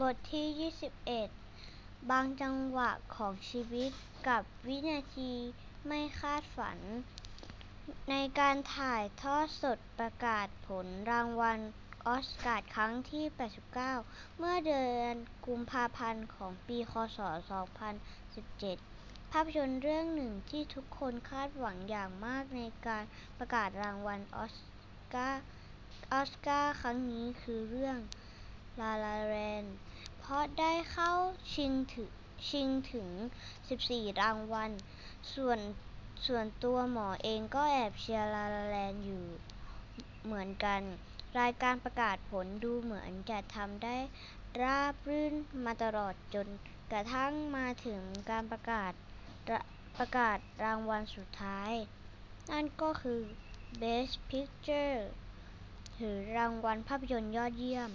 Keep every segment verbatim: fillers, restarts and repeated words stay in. บทที่ยี่สิบเอ็ดบางจังหวะของชีวิตกับวินาทีไม่คาดฝันในการถ่ายทอดสดประกาศผลรางวัลออสการ์ครั้งที่แปดสิบเก้าเมื่อเดือนกุมภาพันธ์ของปีคศสองพันสิบเจ็ดภาพยนตร์เรื่องหนึ่งที่ทุกคนคาดหวังอย่างมากในการประกาศรางวัลออสการ์ออสการ์ครั้งนี้คือเรื่อง La La Land เพราะได้เข้าชิงถึงชิงถึงสิบสี่รางวัลส่วนส่วนตัวหมอเองก็แอบเชียร์ La La Land อยู่เหมือนกันรายการประกาศผลดูเหมือนจะทำได้ราบรื่นมาตลอดจนกระทั่งมาถึงการประกาศประกาศรางวัลสุดท้ายนั่นก็คือ Best Picture หรือรางวัลภาพยนตร์ยอดเยี่ยม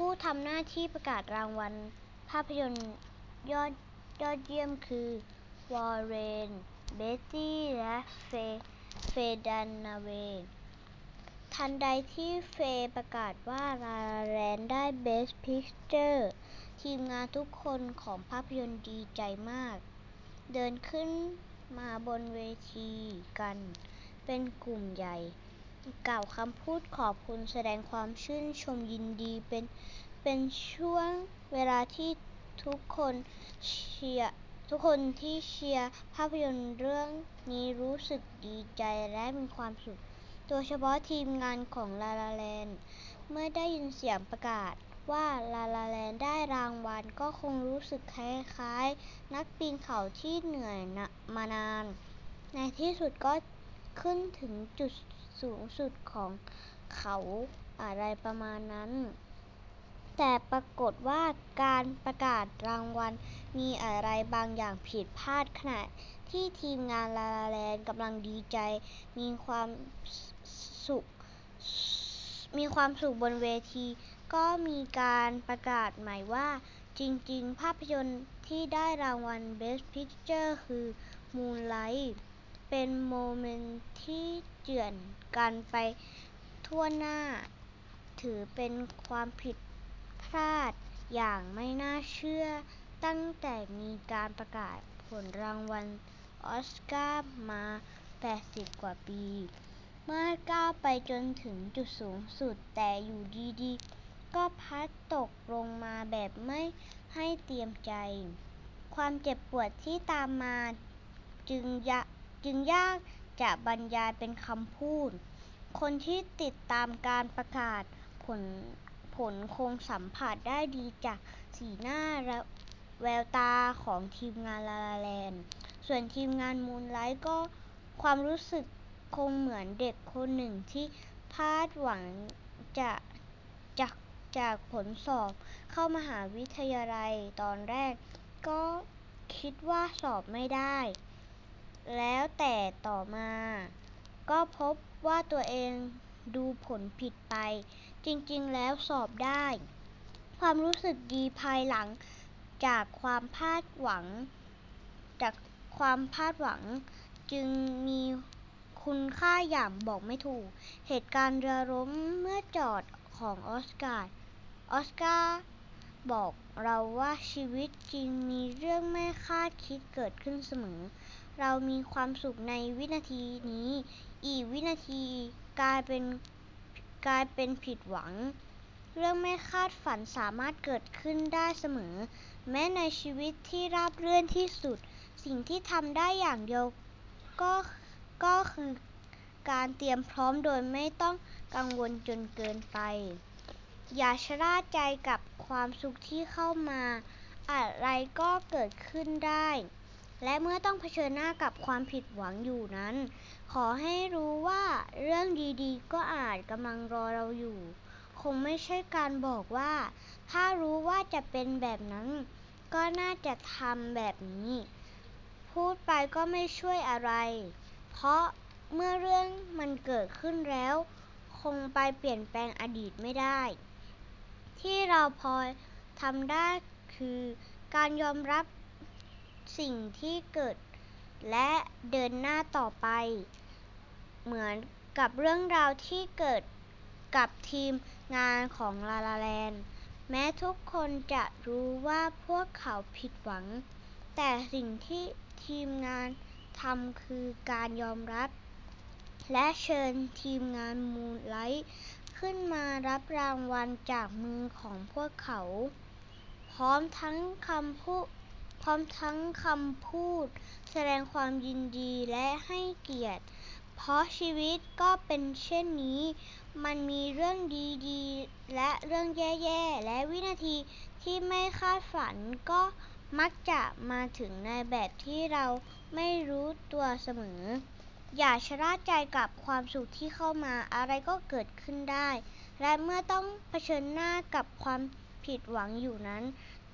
ผู้ทำหน้าที่ประกาศรางวัลภาพยนตร์ยอดยอดเยี่ยมคือวอร์เรน เบตตี้และเฟเฟดันนาเวทันใดที่เฟย์ประกาศว่าลาลาแลนด์ได้ Best Picture ทีมงานทุกคนของภาพยนตร์ดีใจมากเดินขึ้นมาบนเวทีกันเป็นกลุ่มใหญ่กล่าวคำพูดขอบคุณแสดงความชื่นชมยินดีเป็นเป็นช่วงเวลาที่ทุกคนเชียร์ทุกคนที่เชียร์ภาพยนตร์เรื่องนี้รู้สึกดีใจและมีความสุขโดยเฉพาะทีมงานของ La La Land เมื่อได้ยินเสียงประกาศว่า La La Land ได้รางวัลก็คงรู้สึกคล้ายๆนักปีนเขาที่เหนื่อยมานานในที่สุดก็ขึ้นถึงจุดสูงสุดของเขาอะไรประมาณนั้นแต่ปรากฏว่าการประกาศรางวัลมีอะไรบางอย่างผิดพลาดขณะที่ทีมงาน La La Land กำลังดีใจมีความสุขมีความสุขบนเวทีก็มีการประกาศใหม่ว่าจริงๆภาพยนตร์ที่ได้รางวัล Best Picture คือ Moonlight เป็นโมเมนต์ที่เจือนกันไปทั่วหน้าถือเป็นความผิดพลาดอย่างไม่น่าเชื่อตั้งแต่มีการประกาศผลรางวัลออสการ์มาแปดสิบกว่าปีเมื่อก้าวไปจนถึงจุดสูงสุดแต่อยู่ดีๆก็พัดตกลงมาแบบไม่ให้เตรียมใจความเจ็บปวดที่ตามมาจึงยากจึงยากจะบรรยายเป็นคำพูดคนที่ติดตามการประกาศผลผลคงสัมผัสได้ดีจากสีหน้าและแววตาของทีมงาน La La Land ส่วนทีมงาน Moonlight ก็ความรู้สึกคงเหมือนเด็กคนหนึ่งที่พลาดหวังจะจากจากผลสอบเข้ามหาวิทยาลัยตอนแรกก็คิดว่าสอบไม่ได้แล้วแต่ต่อมาก็พบว่าตัวเองดูผลผิดไปจริงๆแล้วสอบได้ความรู้สึกดีภายหลังจากความพลาดหวังจากความพลาดหวังจึงมีคุณค่าอย่างบอกไม่ถูกเหตุการณ์เรือล้มเมื่อจอดของออสการ์ออสการ์บอกเราว่าชีวิตจริงมีเรื่องไม่คาดคิดเกิดขึ้นเสมอเรามีความสุขในวินาทีนี้อีกวินาทีกลายเป็นกลายเป็นผิดหวังเรื่องไม่คาดฝันสามารถเกิดขึ้นได้เสมอแม้ในชีวิตที่ราบรื่นที่สุดสิ่งที่ทำได้อย่างเดียวก็ก็คือการเตรียมพร้อมโดยไม่ต้องกังวลจนเกินไปอย่าชะล่าใจกับความสุขที่เข้ามาอะไรก็เกิดขึ้นได้และเมื่อต้องเผชิญหน้ากับความผิดหวังอยู่นั้นขอให้รู้ว่าเรื่องดีๆก็อาจกำลังรอเราอยู่คงไม่ใช่การบอกว่าถ้ารู้ว่าจะเป็นแบบนั้นก็น่าจะทำแบบนี้พูดไปก็ไม่ช่วยอะไรเพราะเมื่อเรื่องมันเกิดขึ้นแล้วคงไปเปลี่ยนแปลงอดีตไม่ได้ที่เราพอทำได้คือการยอมรับสิ่งที่เกิดและเดินหน้าต่อไปเหมือนกับเรื่องราวที่เกิดกับทีม งานของ La La Land แม้ทุกคนจะรู้ว่าพวกเขาผิดหวังแต่สิ่งที่ทีมงานทำคือการยอมรับและเชิญทีมงาน Moonlight ขึ้นมารับรางวัลจากมือของพวกเขาพร้อมทั้งคำพูดพร้อมทั้งคำพูดแสดงความยินดีและให้เกียรติเพราะชีวิตก็เป็นเช่นนี้มันมีเรื่องดีๆและเรื่องแย่ๆและวินาทีที่ไม่คาดฝันก็มักจะมาถึงในแบบที่เราไม่รู้ตัวเสมออย่าชะล่าใจกับความสุขที่เข้ามาอะไรก็เกิดขึ้นได้และเมื่อต้องเผชิญหน้ากับความผิดหวังอยู่นั้น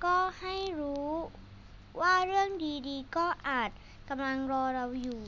ก็ให้รู้ว่าเรื่องดีๆก็อาจกำลังรอเราอยู่